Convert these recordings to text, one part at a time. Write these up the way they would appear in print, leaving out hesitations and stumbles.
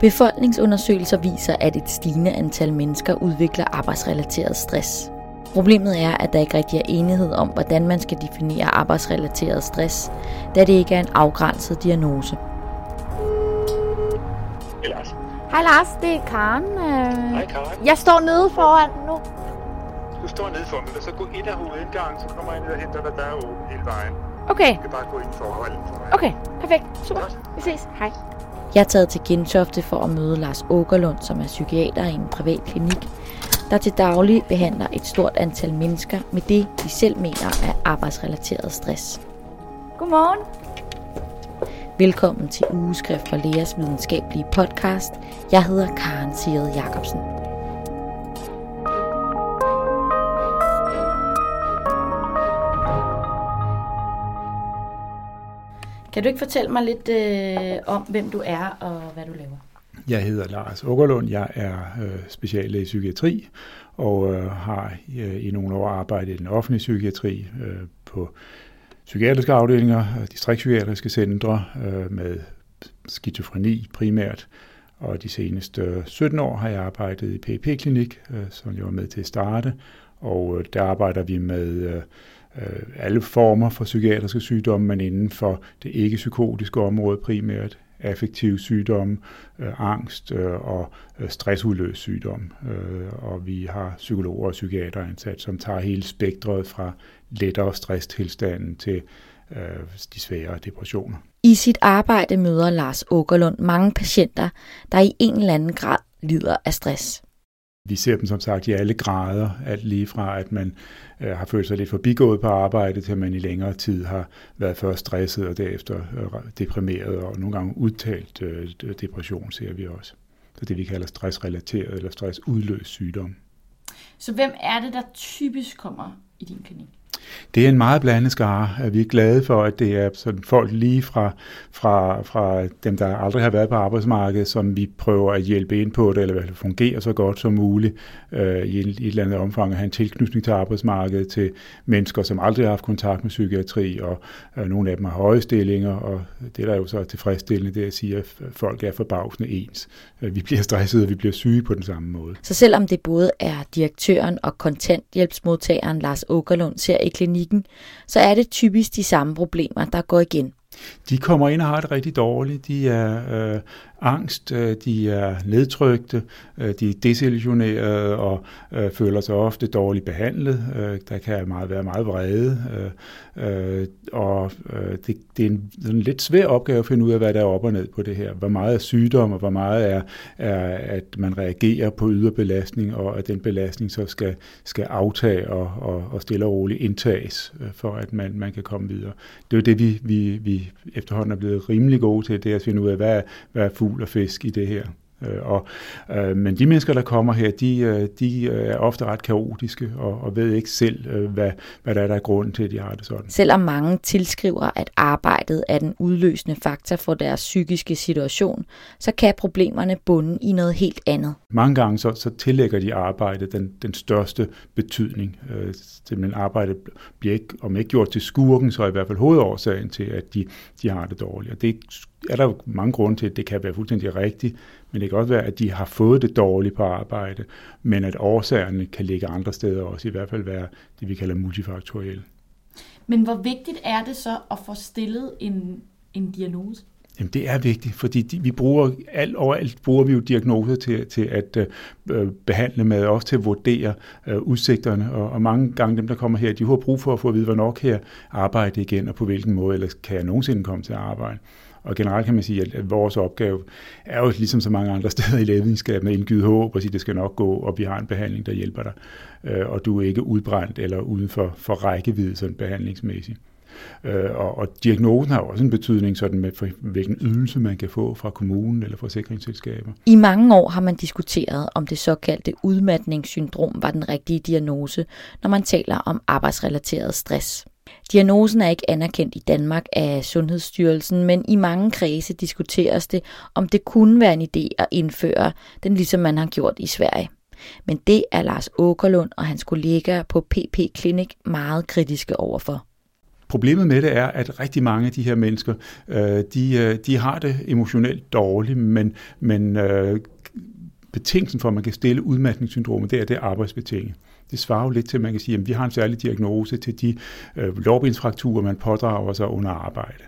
Befolkningsundersøgelser viser, at et stigende antal mennesker udvikler arbejdsrelateret stress. Problemet er, at der ikke rigtig er enighed om, hvordan man skal definere arbejdsrelateret stress, da det ikke er en afgrænset diagnose. Hej Lars. Hej Lars, det er Karen. Hej Karen. Jeg står nede foran nu. Du står nede foran mig, så gå ind ad hovedindgangen, så kommer jeg ned og henter dig, der er åben hele vejen. Okay. Du kan bare gå ind forholden for mig. Okay, perfekt. Super. Vi ses. Hej. Jeg er taget til Gentofte for at møde Lars Åkerlund, som er psykiater i en privat klinik, der til daglig behandler et stort antal mennesker med det, de selv mener er arbejdsrelateret stress. Godmorgen. Velkommen til Ugeskrift for Lægers videnskabelige podcast. Jeg hedder Karen Sered Jacobsen. Kan du ikke fortælle mig lidt om, hvem du er og hvad du laver? Jeg hedder Lars Ugrelund, jeg er speciallæge i psykiatri og har i nogle år arbejdet i den offentlige psykiatri på psykiatriske afdelinger, distriktspsykiatriske centre med skizofreni primært. Og de seneste 17 år har jeg arbejdet i PEP-klinik, som jeg var med til at starte. Og der arbejder vi med alle former for psykiatriske sygdomme, men inden for det ikke-psykotiske område primært. Affektive sygdomme, angst og stressudløs sygdom. Og vi har psykologer og psykiatere ansat, som tager hele spektret fra lettere stresstilstanden til de svære depressioner. I sit arbejde møder Lars Åkerlund mange patienter, der i en eller anden grad lider af stress. Vi ser dem som sagt i alle grader, alt lige fra at man har følt sig lidt forbigået på arbejdet, til man i længere tid har været først stresset og derefter deprimeret, og nogle gange udtalt depression ser vi også. Så det vi kalder stressrelateret eller stressudløst sygdom. Så hvem er det, der typisk kommer i din klinik? Det er en meget blandet skare. Vi er glade for, at det er sådan folk lige fra dem, der aldrig har været på arbejdsmarkedet, som vi prøver at hjælpe ind på det, eller i hvert fald fungerer så godt som muligt i et eller andet omfang, at have en tilknytning til arbejdsmarkedet, til mennesker, som aldrig har haft kontakt med psykiatri, og nogle af dem har høje stillinger, og det, der er jo så tilfredsstillende, det er at sige, at folk er forbavsende ens. Vi bliver stressede, og vi bliver syge på den samme måde. Så selvom det både er direktøren og kontanthjælpsmodtageren Lars Åkerlund ser i klinikken, så er det typisk de samme problemer, der går igen. De kommer ind og har det rigtig dårligt. De er angst, de er nedtrykte, de er desillusionerede og føler sig ofte dårligt behandlet. Der kan være meget vrede, og det er en lidt svær opgave at finde ud af, hvad der er op og ned på det her. Hvor meget er sygdom, og hvor meget er at man reagerer på yderbelastning, og at den belastning så skal aftage og stille og roligt indtages, for at man kan komme videre. Det er jo det, vi efterhånden er blevet rimelig gode til, det er at finde ud af, hvad er fugl og fisk i det her. Men de mennesker, der kommer her, de er ofte ret kaotiske og ved ikke selv, hvad der er grunden til, at de har det sådan. Selvom mange tilskriver, at arbejdet er den udløsende faktor for deres psykiske situation, så kan problemerne bunde i noget helt andet. Mange gange så tillægger de arbejdet den største betydning. Men arbejdet bliver ikke, om ikke gjort til skurken, så i hvert fald hovedårsagen til, at de har det dårligt. Og det er der mange grunde til, at det kan være fuldstændig rigtigt, men det kan også være, at de har fået det dårligt på arbejde, men at årsagerne kan ligge andre steder også, i hvert fald være det, vi kalder multifaktorielle. Men hvor vigtigt er det så at få stillet en diagnose? Jamen det er vigtigt, fordi vi bruger jo diagnoser til at behandle med, også til at vurdere udsigterne, og mange gange dem, der kommer her, de har brug for at få at vide, hvornår kan jeg arbejde igen, og på hvilken måde, eller kan jeg nogensinde komme til at arbejde. Og generelt kan man sige, at vores opgave er jo ligesom så mange andre steder i lægevidenskaben at indgyde håb og sige, at det skal nok gå, og vi har en behandling, der hjælper dig, og du er ikke udbrændt eller uden for rækkevidde sådan behandlingsmæssigt. Og diagnosen har også en betydning sådan med, for hvilken ydelse man kan få fra kommunen eller forsikringsselskaber. I mange år har man diskuteret, om det såkaldte udmattningssyndrom var den rigtige diagnose, når man taler om arbejdsrelateret stress. Diagnosen er ikke anerkendt i Danmark af Sundhedsstyrelsen, men i mange kredse diskuteres det, om det kunne være en idé at indføre den, ligesom man har gjort i Sverige. Men det er Lars Åkerlund og hans kollegaer på PP-klinik meget kritiske overfor. Problemet med det er, at rigtig mange af de her mennesker, de har det emotionelt dårligt, men betingelsen for, at man kan stille udmattningssyndromet, det er arbejdsbetinget. Det svarer jo lidt til, at man kan sige, at vi har en særlig diagnose til de lårbensfrakturer, man pådrager sig under arbejde.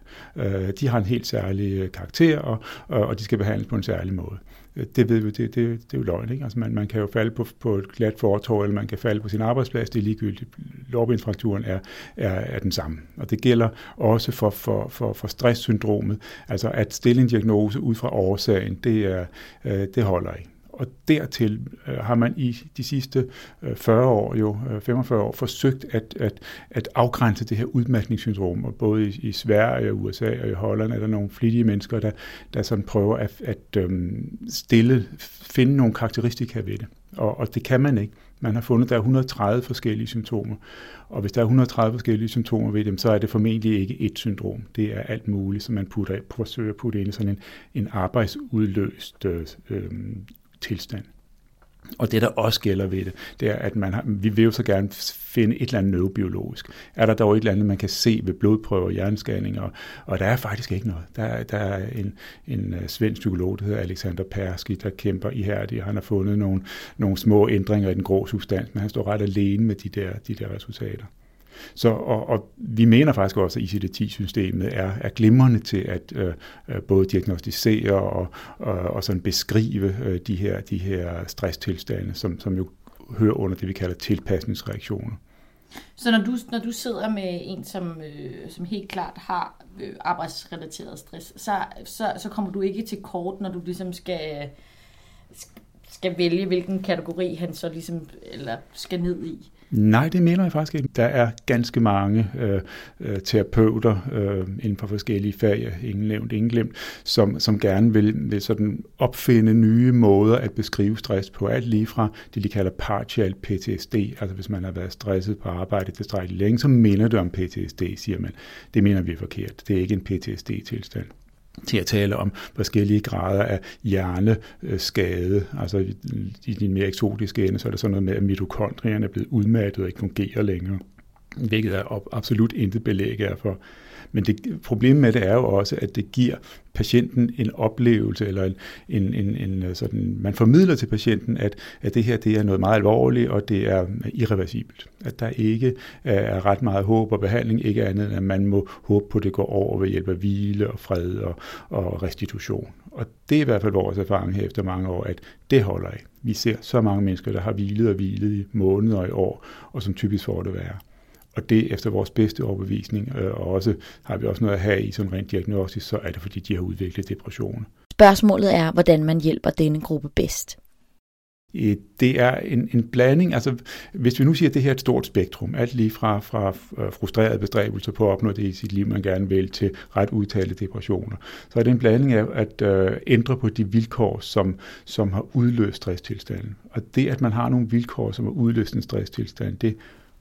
De har en helt særlig karakter, og de skal behandles på en særlig måde. Det ved vi, det er jo løgn, ikke? Altså man kan jo falde på et glat fortov, eller man kan falde på sin arbejdsplads, det er ligegyldigt. Lårbensfrakturen er den samme. Og det gælder også for stresssyndromet. Altså at stille en diagnose ud fra årsagen, det holder ikke. Og dertil har man i de sidste 40 år, 45 år, forsøgt at afgrænse det her udmattningssyndrom. Og både i Sverige, USA og i Holland er der nogle flittige mennesker, der sådan prøver at finde nogle karakteristika ved det. Og det kan man ikke. Man har fundet, at der er 130 forskellige symptomer. Og hvis der er 130 forskellige symptomer ved dem, så er det formentlig ikke et syndrom. Det er alt muligt, som man forsøger at putte ind i sådan en arbejdsudløst tilstand. Og det, der også gælder ved det, det er, at vi vil jo så gerne finde et eller andet neurobiologisk. Er der dog et eller andet, man kan se ved blodprøver og hjerneskanninger? Og der er faktisk ikke noget. Der er en svensk psykolog, der hedder Alexander Perski, der kæmper ihærdigt. Han har fundet nogle små ændringer i den grå substans, men han står ret alene med de der resultater. Så, og vi mener faktisk også, at ICD-10-systemet er glimrende til at både diagnostisere og sådan beskrive de her stresstilstande, som jo hører under det, vi kalder tilpasningsreaktioner. Så når du sidder med en, som helt klart har arbejdsrelateret stress, så kommer du ikke til kort, når du ligesom skal vælge, hvilken kategori han så ligesom eller skal ned i? Nej, det mener jeg faktisk ikke. Der er ganske mange terapeuter inden for forskellige fag, ingen nævnt, ingen glemt, som gerne vil sådan opfinde nye måder at beskrive stress på. Alt lige fra det, de kalder partial PTSD, altså hvis man har været stresset på arbejde tilstrækkeligt længe, så minder det om PTSD, siger man. Det mener vi er forkert. Det er ikke en PTSD-tilstand. Til at tale om forskellige grader af hjerneskade. Altså i den mere eksotiske ende, så er det sådan noget med, at mitokondrierne er blevet udmattet og ikke fungerer længere, hvilket er absolut intet belæg er for. Men problemet med det er jo også, at det giver patienten en oplevelse, eller en sådan, man formidler til patienten, at det her det er noget meget alvorligt, og det er irreversibelt. At der ikke er ret meget håb og behandling, ikke andet end at man må håbe på, at det går over ved hjælp af hvile og fred og restitution. Og det er i hvert fald vores erfaring her efter mange år, at det holder ikke. Vi ser så mange mennesker, der har hvilet i måneder og i år, og som typisk får det værre. Og det efter vores bedste overbevisning, og også har vi også noget at have i som rent diagnostisk, så er det fordi, de har udviklet depressioner. Spørgsmålet er, hvordan man hjælper denne gruppe bedst. Det er en blanding, altså hvis vi nu siger, at det her er et stort spektrum, alt lige fra frustrerede bestræbelser på at opnå det i sit liv, man gerne vil, til ret udtalte depressioner, så er det en blanding af at ændre på de vilkår, som har udløst stresstilstanden. Og det, at man har nogle vilkår, som har udløst en stresstilstand, det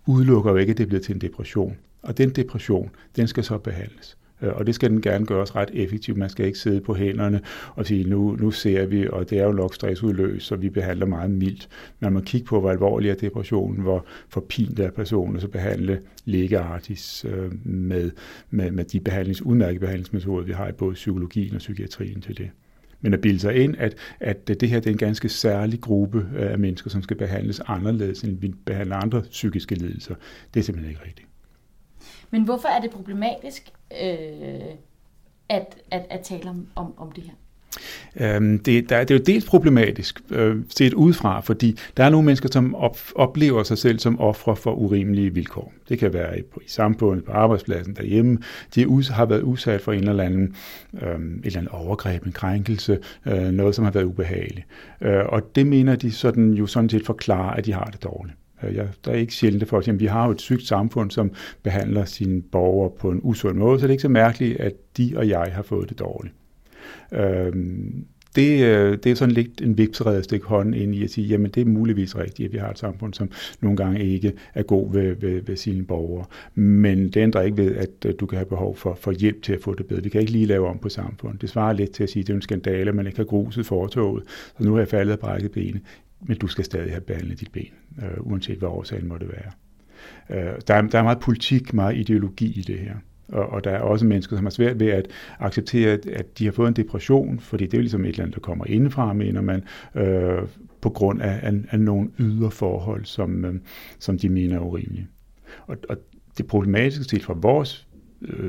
udelukker jo ikke, at det bliver til en depression. Og den depression, den skal så behandles. Og det skal den gerne gøres ret effektivt. Man skal ikke sidde på hænderne og sige, nu ser vi, og det er jo nok stressudløst, så vi behandler meget mildt. Man må kigge på, hvor alvorlig er depressionen, hvor forpint er personen, og så behandle lægeartigt med de udmærkede behandlingsmetoder, vi har i både psykologien og psykiatrien til det. Men at bilde sig ind, at det her det er en ganske særlig gruppe af mennesker, som skal behandles anderledes, end vi behandler andre psykiske lidelser, det er simpelthen ikke rigtigt. Men hvorfor er det problematisk at tale om det her? Det er jo dels problematisk set udefra, fordi der er nogle mennesker, som oplever sig selv som ofre for urimelige vilkår. Det kan være i samfundet, på arbejdspladsen, derhjemme. De har været udsat for et eller andet overgreb, en krænkelse, noget, som har været ubehageligt. Og det mener de sådan set forklarer, at de har det dårligt. Der er ikke sjældent for eksempel, vi har jo et sygt samfund, som behandler sine borgere på en usund måde, så det er ikke så mærkeligt, at de og jeg har fået det dårligt. Det er sådan lidt en vipserede at stikke hånden ind i at sige, jamen det er muligvis rigtigt, at vi har et samfund, som nogle gange ikke er god ved sine borgere. Men det ændrer ikke ved, at du kan have behov for hjælp til at få det bedre. Vi kan ikke lige lave om på samfundet. Det svarer lidt til at sige, at det er en skandale, at man ikke har gruset fortovet, så nu har jeg faldet og brækket benet. Men du skal stadig have behandlet dit ben, uanset hvad årsagen måtte være. Der er meget politik, meget ideologi i det her. Og der er også mennesker, som har svært ved at acceptere, at de har fået en depression, fordi det er jo ligesom et eller andet, der kommer indefra, mener man, på grund af nogle ydre forhold, som de mener er urimelige. Og det problematiske set fra vores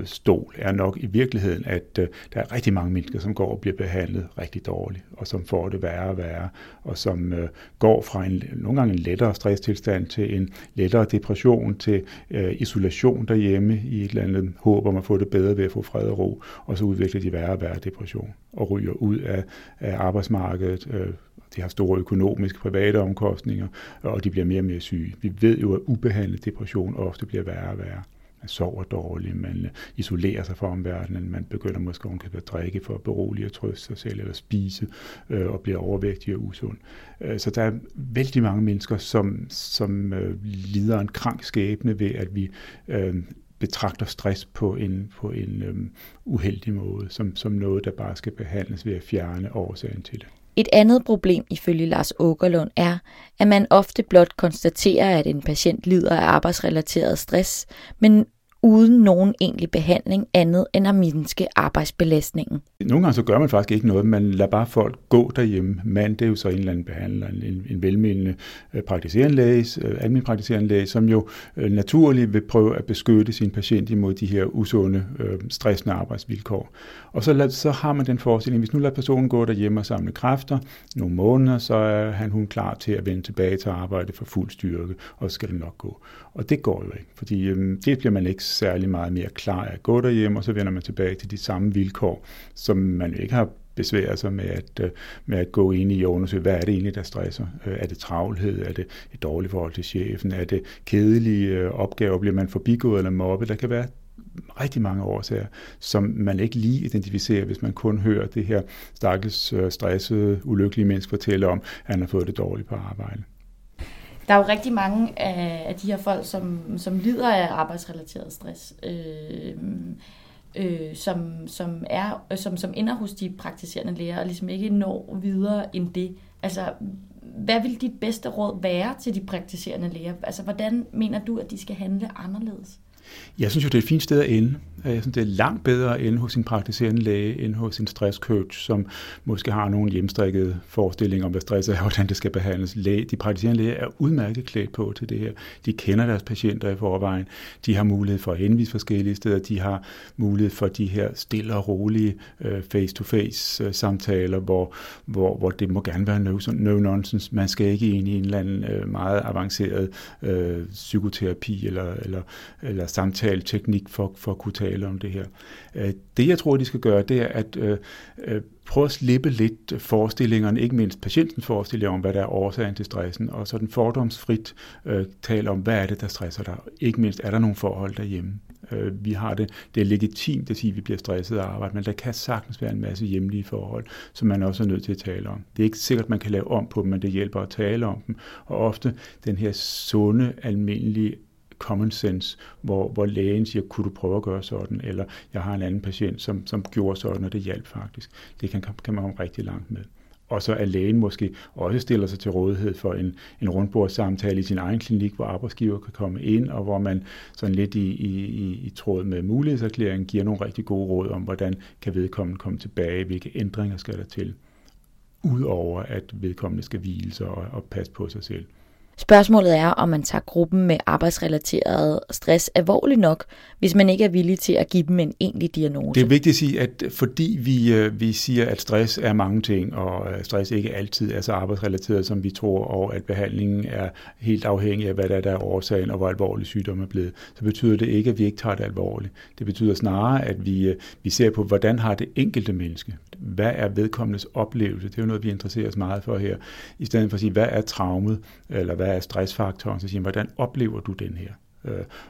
stol er nok i virkeligheden, at der er rigtig mange mennesker, som går og bliver behandlet rigtig dårligt, og som får det værre og værre, og som går fra nogle gange en lettere stresstilstand til en lettere depression, til isolation derhjemme i et eller andet håb om at få det bedre ved at få fred og ro, og så udvikler de værre og værre depression og ryger ud af arbejdsmarkedet. De har store økonomiske private omkostninger, og de bliver mere og mere syge. Vi ved jo, at ubehandlet depression ofte bliver værre og værre. Man sover dårligt, man isolerer sig fra omverdenen, man begynder måske at drikke for at berolige og trøste sig selv, eller spise og bliver overvægtig og usund. Så der er vældig mange mennesker, som lider en krank skæbne ved, at vi betragter stress på en uheldig måde, som noget, der bare skal behandles ved at fjerne årsagen til det. Et andet problem ifølge Lars Åkerlund er, at man ofte blot konstaterer, at en patient lider af arbejdsrelateret stress, men uden nogen egentlig behandling andet end at mindske arbejdsbelastningen. Nogle gange så gør man faktisk ikke noget, man lader bare folk gå derhjemme. Det er jo så en eller anden behandler, en velmenende almindelig praktiserende læge, som jo naturligt vil prøve at beskytte sin patient imod de her usunde, stressende arbejdsvilkår. Og så har man den forestilling, hvis nu lader personen gå derhjemme og samle kræfter nogle måneder, så er hun klar til at vende tilbage til arbejde for fuld styrke, og så skal det nok gå. Og det går jo ikke, fordi det bliver man ikke særlig meget mere klar at gå derhjemme, og så vender man tilbage til de samme vilkår, som man ikke har besværet sig med at gå ind i og undersøge, hvad er det egentlig, der stresser? Er det travlhed? Er det et dårligt forhold til chefen? Er det kedelige opgaver? Bliver man forbigået eller mobbet? Der kan være rigtig mange årsager, som man ikke lige identificerer, hvis man kun hører det her stakkels, stressede, ulykkelige menneske fortælle om, at han har fået det dårligt på arbejde. Der er jo rigtig mange af de her folk, som lider af arbejdsrelateret stress, som ender hos de praktiserende læger og ligesom ikke når videre end det. Altså, hvad vil dit bedste råd være til de praktiserende læger? Altså, hvordan mener du, at de skal handle anderledes? Jeg synes jo, det er et fint sted at ende. Jeg synes, det er langt bedre at ende hos en praktiserende læge, end hos en stresscoach, som måske har nogle hjemstrikkede forestillinger om, hvad stress er, og hvordan det skal behandles. De praktiserende læger er udmærket klædt på til det her. De kender deres patienter i forvejen. De har mulighed for at henvise forskellige steder. De har mulighed for de her stille og rolige face-to-face samtaler, hvor det må gerne være no-nonsense. Man skal ikke ind i en eller anden meget avanceret psykoterapi eller samtaleteknik for at kunne tale om det her. Det, jeg tror, de skal gøre, det er at prøve at slippe lidt forestillingerne, ikke mindst patientens forestillinger om, hvad der er årsagen til stressen, og sådan fordomsfrit tale om, hvad er det, der stresser dig. Ikke mindst, er der nogle forhold derhjemme. Vi har det er legitimt at sige, at vi bliver stresset af arbejde, men der kan sagtens være en masse hjemlige forhold, som man også er nødt til at tale om. Det er ikke sikkert, man kan lave om på dem, men det hjælper at tale om dem. Og ofte den her sunde, almindelige common sense, hvor lægen siger, kunne du prøve at gøre sådan, eller jeg har en anden patient, som gjorde sådan, og det hjalp faktisk. Det kan man komme rigtig langt med. Og så at lægen måske også stiller sig til rådighed for en rundbordssamtale i sin egen klinik, hvor arbejdsgiver kan komme ind, og hvor man sådan lidt i tråd med mulighedserklæringen giver nogle rigtig gode råd om, hvordan kan vedkommende komme tilbage, hvilke ændringer skal der til, udover at vedkommende skal hvile sig og passe på sig selv. Spørgsmålet er, om man tager gruppen med arbejdsrelateret stress alvorligt nok, hvis man ikke er villig til at give dem en egentlig diagnose. Det er vigtigt at sige, at fordi vi siger, at stress er mange ting, og stress ikke altid er så arbejdsrelateret, som vi tror, og at behandlingen er helt afhængig af, hvad der er årsagen, og hvor alvorlig sygdom er blevet, så betyder det ikke, at vi ikke tager det alvorligt. Det betyder snarere, at vi ser på, hvordan har det enkelte menneske. Hvad er vedkommendes oplevelse? Det er jo noget, vi interesserer os meget for her. I stedet for at sige, hvad er traumet, eller hvad er stressfaktoren, så siger man, hvordan oplever du den her?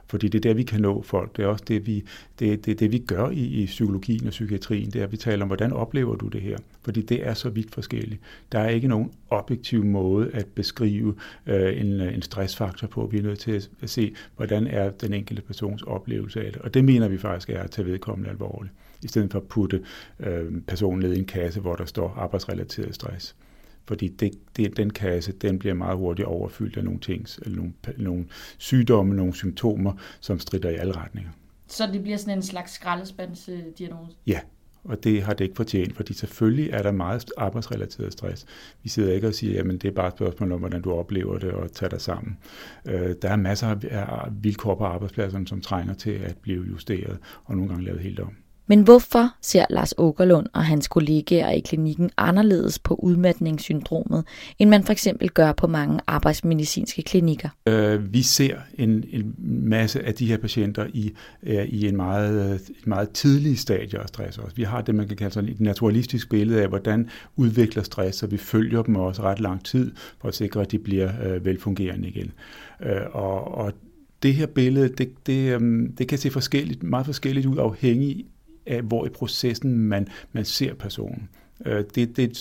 Fordi det er der, vi kan nå folk. Det er også det, vi gør i psykologien og psykiatrien, det er, at vi taler om, hvordan oplever du det her? Fordi det er så vidt forskelligt. Der er ikke nogen objektiv måde at beskrive en stressfaktor på. Vi er nødt til at se, hvordan er den enkelte persons oplevelse af det. Og det mener vi faktisk er at tage vedkommende alvorligt, i stedet for at putte personen ned i en kasse, hvor der står arbejdsrelateret stress. fordi den kasse, den bliver meget hurtigt overfyldt af nogle sygdomme, nogle symptomer, som stritter i alle retninger. Så det bliver sådan en slags skraldespandsdiagnose? Ja, og det har det ikke fortjent, fordi selvfølgelig er der meget arbejdsrelateret stress. Vi sidder ikke og siger, jamen det er bare et spørgsmål om, hvordan du oplever det og tager dig sammen. Der er masser af vilkår på arbejdspladserne, som trænger til at blive justeret og nogle gange lavet helt om. Men hvorfor ser Lars Åkerlund og hans kollegaer i klinikken anderledes på udmattningssyndromet, end man for eksempel gør på mange arbejdsmedicinske klinikker? Vi ser en masse af de her patienter i en meget tidlig stadie af stress også. Vi har det, man kan kalde sådan et naturalistisk billede af, hvordan udvikler stress, og vi følger dem også ret lang tid for at sikre, at de bliver velfungerende igen. Og det her billede, det kan se meget forskelligt ud afhængig af, hvor i processen man ser personen. Det er det,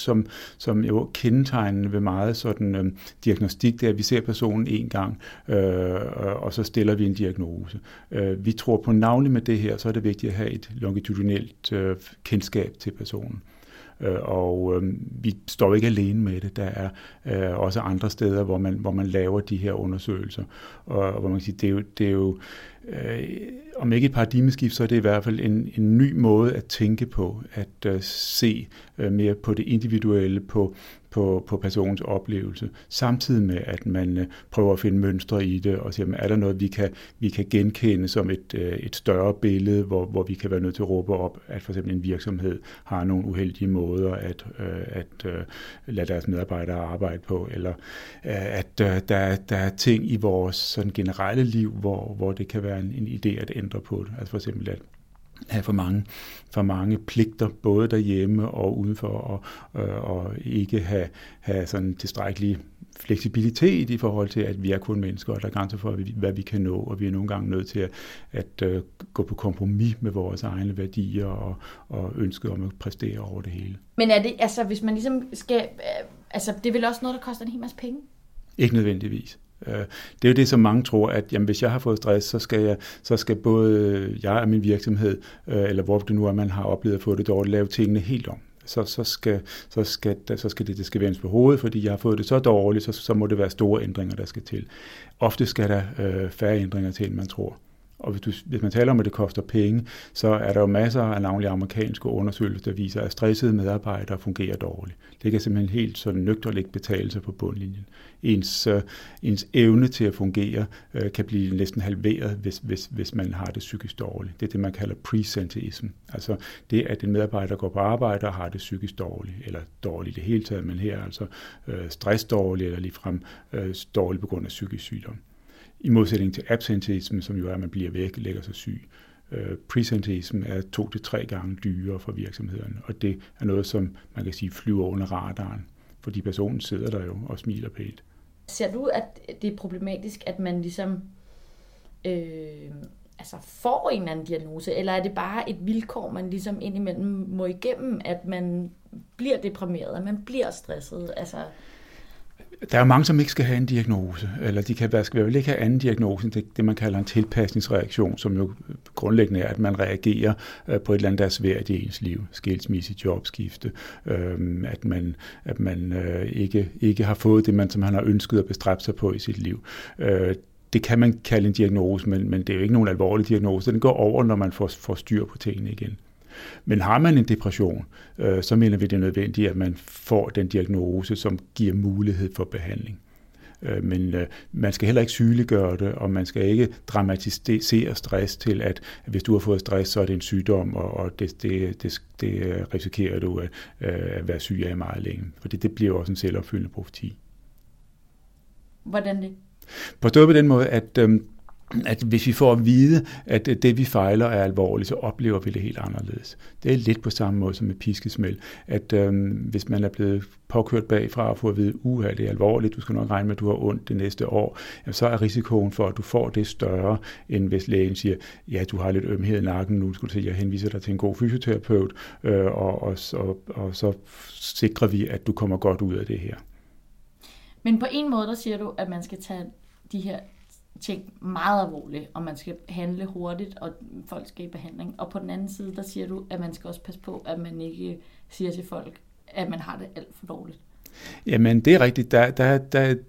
som jo kendetegnende ved meget sådan diagnostik, det er, at vi ser personen en gang, og så stiller vi en diagnose. Vi tror på navnlig med det her, så er det vigtigt at have et longitudinelt kendskab til personen. Og vi står ikke alene med det. Der er også andre steder, hvor man laver de her undersøgelser. Og hvor man kan sige, det er jo om ikke et paradigmeskift, så er det i hvert fald en ny måde at tænke på, at se mere på det individuelle, på personens oplevelse, samtidig med, at man prøver at finde mønstre i det, og siger, er der noget, vi kan genkende som et større billede, hvor vi kan være nødt til at råbe op, at for eksempel en virksomhed har nogle uheldige måder at lade deres medarbejdere arbejde på, eller at der er ting i vores sådan generelle liv, hvor det kan være en idé at ændre på det. Altså for eksempel at have for mange pligter, både derhjemme og udenfor, og ikke have sådan tilstrækkelig fleksibilitet i forhold til, at vi er kun mennesker, og der er grænser for, hvad vi kan nå, og vi er nogle gange nødt til at gå på kompromis med vores egne værdier og ønsket om at præstere over det hele. Men er det, altså hvis man ligesom skal, altså det er vel også noget, der koster en hel masse penge? Ikke nødvendigvis. Det er jo det, som mange tror, at jamen, hvis jeg har fået stress, så skal både jeg og min virksomhed, eller hvor det nu er, man har oplevet at få det dårligt, lave tingene helt om. Så skal det vendes på hovedet, fordi jeg har fået det så dårligt, så må det være store ændringer, der skal til. Ofte skal der færre ændringer til, end man tror. Og hvis man taler om, at det koster penge, så er der jo masser af navnlige amerikanske undersøgelser, der viser, at stressede medarbejdere fungerer dårligt. Det kan simpelthen helt sådan nøgterligt betale sig på bundlinjen. Ens evne til at fungere kan blive næsten halveret, hvis man har det psykisk dårligt. Det er det, man kalder presenteism. Altså det, at en medarbejder går på arbejde og har det psykisk dårligt, eller dårligt i det hele taget, men her altså stressdårligt, eller ligefrem dårligt på grund af psykisk sygdom. I modsætning til absenteisme, som jo er, at man bliver væk, lægger sig syg. Presenteisme er 2-3 gange dyrere for virksomhederne, og det er noget, som man kan sige flyver under radaren, fordi personen sidder der jo og smiler pænt. Ser du, at det er problematisk, at man ligesom får en eller anden diagnose, eller er det bare et vilkår, man ligesom indimellem må igennem, at man bliver deprimeret, at man bliver stresset, altså... Der er mange, som ikke skal have en diagnose, eller de kan vel ikke have anden diagnose, det man kalder en tilpasningsreaktion, som jo grundlæggende er, at man reagerer på et eller andet, der er svært i ens liv. Skilsmisse, jobskifte, at man ikke har fået det, som han har ønsket at bestræbe sig på i sit liv. Det kan man kalde en diagnose, men det er jo ikke nogen alvorlig diagnose. Den går over, når man får styr på tingene igen. Men har man en depression, så mener vi, det er nødvendigt, at man får den diagnose, som giver mulighed for behandling. Men man skal heller ikke sygeliggøre det, og man skal ikke dramatisere stress til, at hvis du har fået stress, så er det en sygdom, og det risikerer du at være syg af meget længe. Fordi det bliver også en selvopfyldende profeti. Hvordan det? Forstået på den måde, at hvis vi får at vide, at det vi fejler er alvorligt, så oplever vi det helt anderledes. Det er lidt på samme måde som med piskesmæld, at hvis man er blevet påkørt bagfra og får at vide, uha, det er alvorligt, du skal nok regne med, at du har ondt det næste år, jamen, så er risikoen for, at du får det større, end hvis lægen siger, ja, du har lidt ømhed i nakken, nu skal du se, jeg henviser dig til en god fysioterapeut, og så sikrer vi, at du kommer godt ud af det her. Men på en måde, der siger du, at man skal tage de her ting meget alvorligt, og man skal handle hurtigt, og folk skal i behandling. Og på den anden side, der siger du, at man skal også passe på, at man ikke siger til folk, at man har det alt for dårligt. Jamen, det er rigtigt.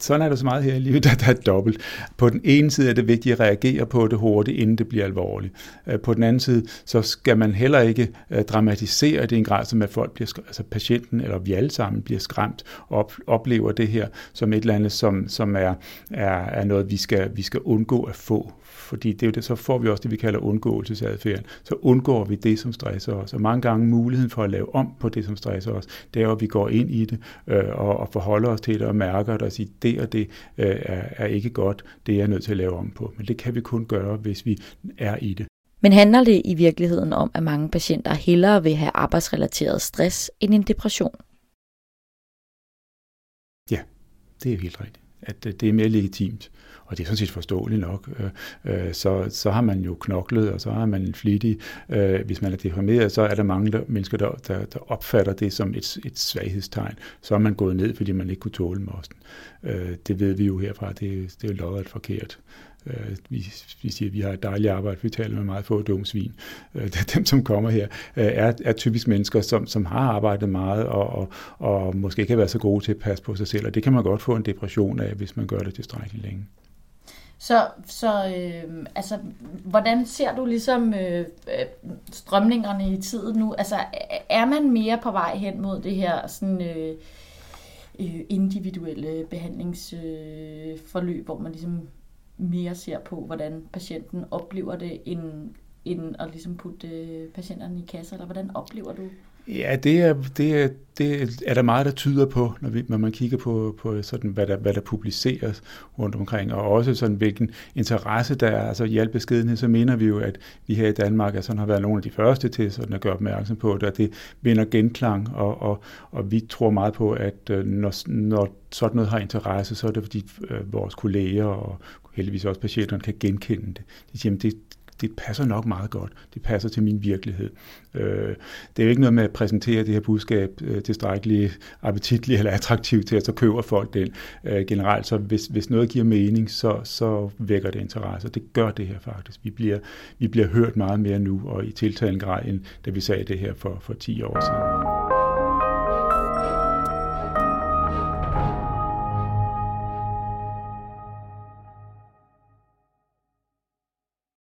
Sådan er der så meget her i livet, der er dobbelt. På den ene side er det vigtigt at reagere på det hurtigt, inden det bliver alvorligt. På den anden side, så skal man heller ikke dramatisere det i en grad, som at folk bliver, altså patienten eller vi alle sammen bliver skræmt og oplever det her som et eller andet, som er noget, vi skal undgå at få. Fordi det er jo det, så får vi også det, vi kalder undgåelsesadfærd. Så undgår vi det, som stresser os. Og mange gange muligheden for at lave om på det, som stresser os, det er at vi går ind i det og forholder os til det og mærker det og siger, det og det er ikke godt, det er jeg nødt til at lave om på. Men det kan vi kun gøre, hvis vi er i det. Men handler det i virkeligheden om, at mange patienter hellere vil have arbejdsrelateret stress end en depression? Ja, det er helt rigtigt. At det er mere legitimt, og det er sådan set forståeligt nok. Så har man jo knoklet, og så har man en flittig. Hvis man er deprimeret, så er der mange mennesker, der opfatter det som et svaghedstegn. Så er man gået ned, fordi man ikke kunne tåle mosten. Det ved vi jo herfra, det er jo lodret forkert. Vi siger, at vi har et dejligt arbejde, vi taler med meget få dumme svin. Dem, som kommer her, er typisk mennesker, som har arbejdet meget og måske ikke har været så gode til at passe på sig selv. Og det kan man godt få en depression af, hvis man gør det tilstrækkeligt længe. Så hvordan ser du ligesom strømningerne i tiden nu? Altså, er man mere på vej hen mod det her sådan... individuelle behandlingsforløb, hvor man ligesom mere ser på, hvordan patienten oplever det, end at ligesom putte patienterne i kasser, eller hvordan oplever du? Ja, det er der meget, der tyder på, når man kigger på sådan, hvad der publiceres rundt omkring, og også sådan, hvilken interesse der er. Altså i al beskedenhed, så mener vi jo, at vi her i Danmark sådan, har været nogle af de første til sådan, at gøre opmærksom på det, og det vinder genklang, og vi tror meget på, at når sådan noget har interesse, så er det, fordi vores kolleger og heldigvis også patienterne kan genkende det. De siger, det passer nok meget godt. Det passer til min virkelighed. Det er jo ikke noget med at præsentere det her budskab tilstrækkeligt, appetitligt eller attraktivt til, at så køber folk den generelt. Så hvis noget giver mening, så vækker det interesse. Og det gør det her faktisk. Vi bliver hørt meget mere nu, og i tiltagende grad, end da vi sagde det her for 10 år siden.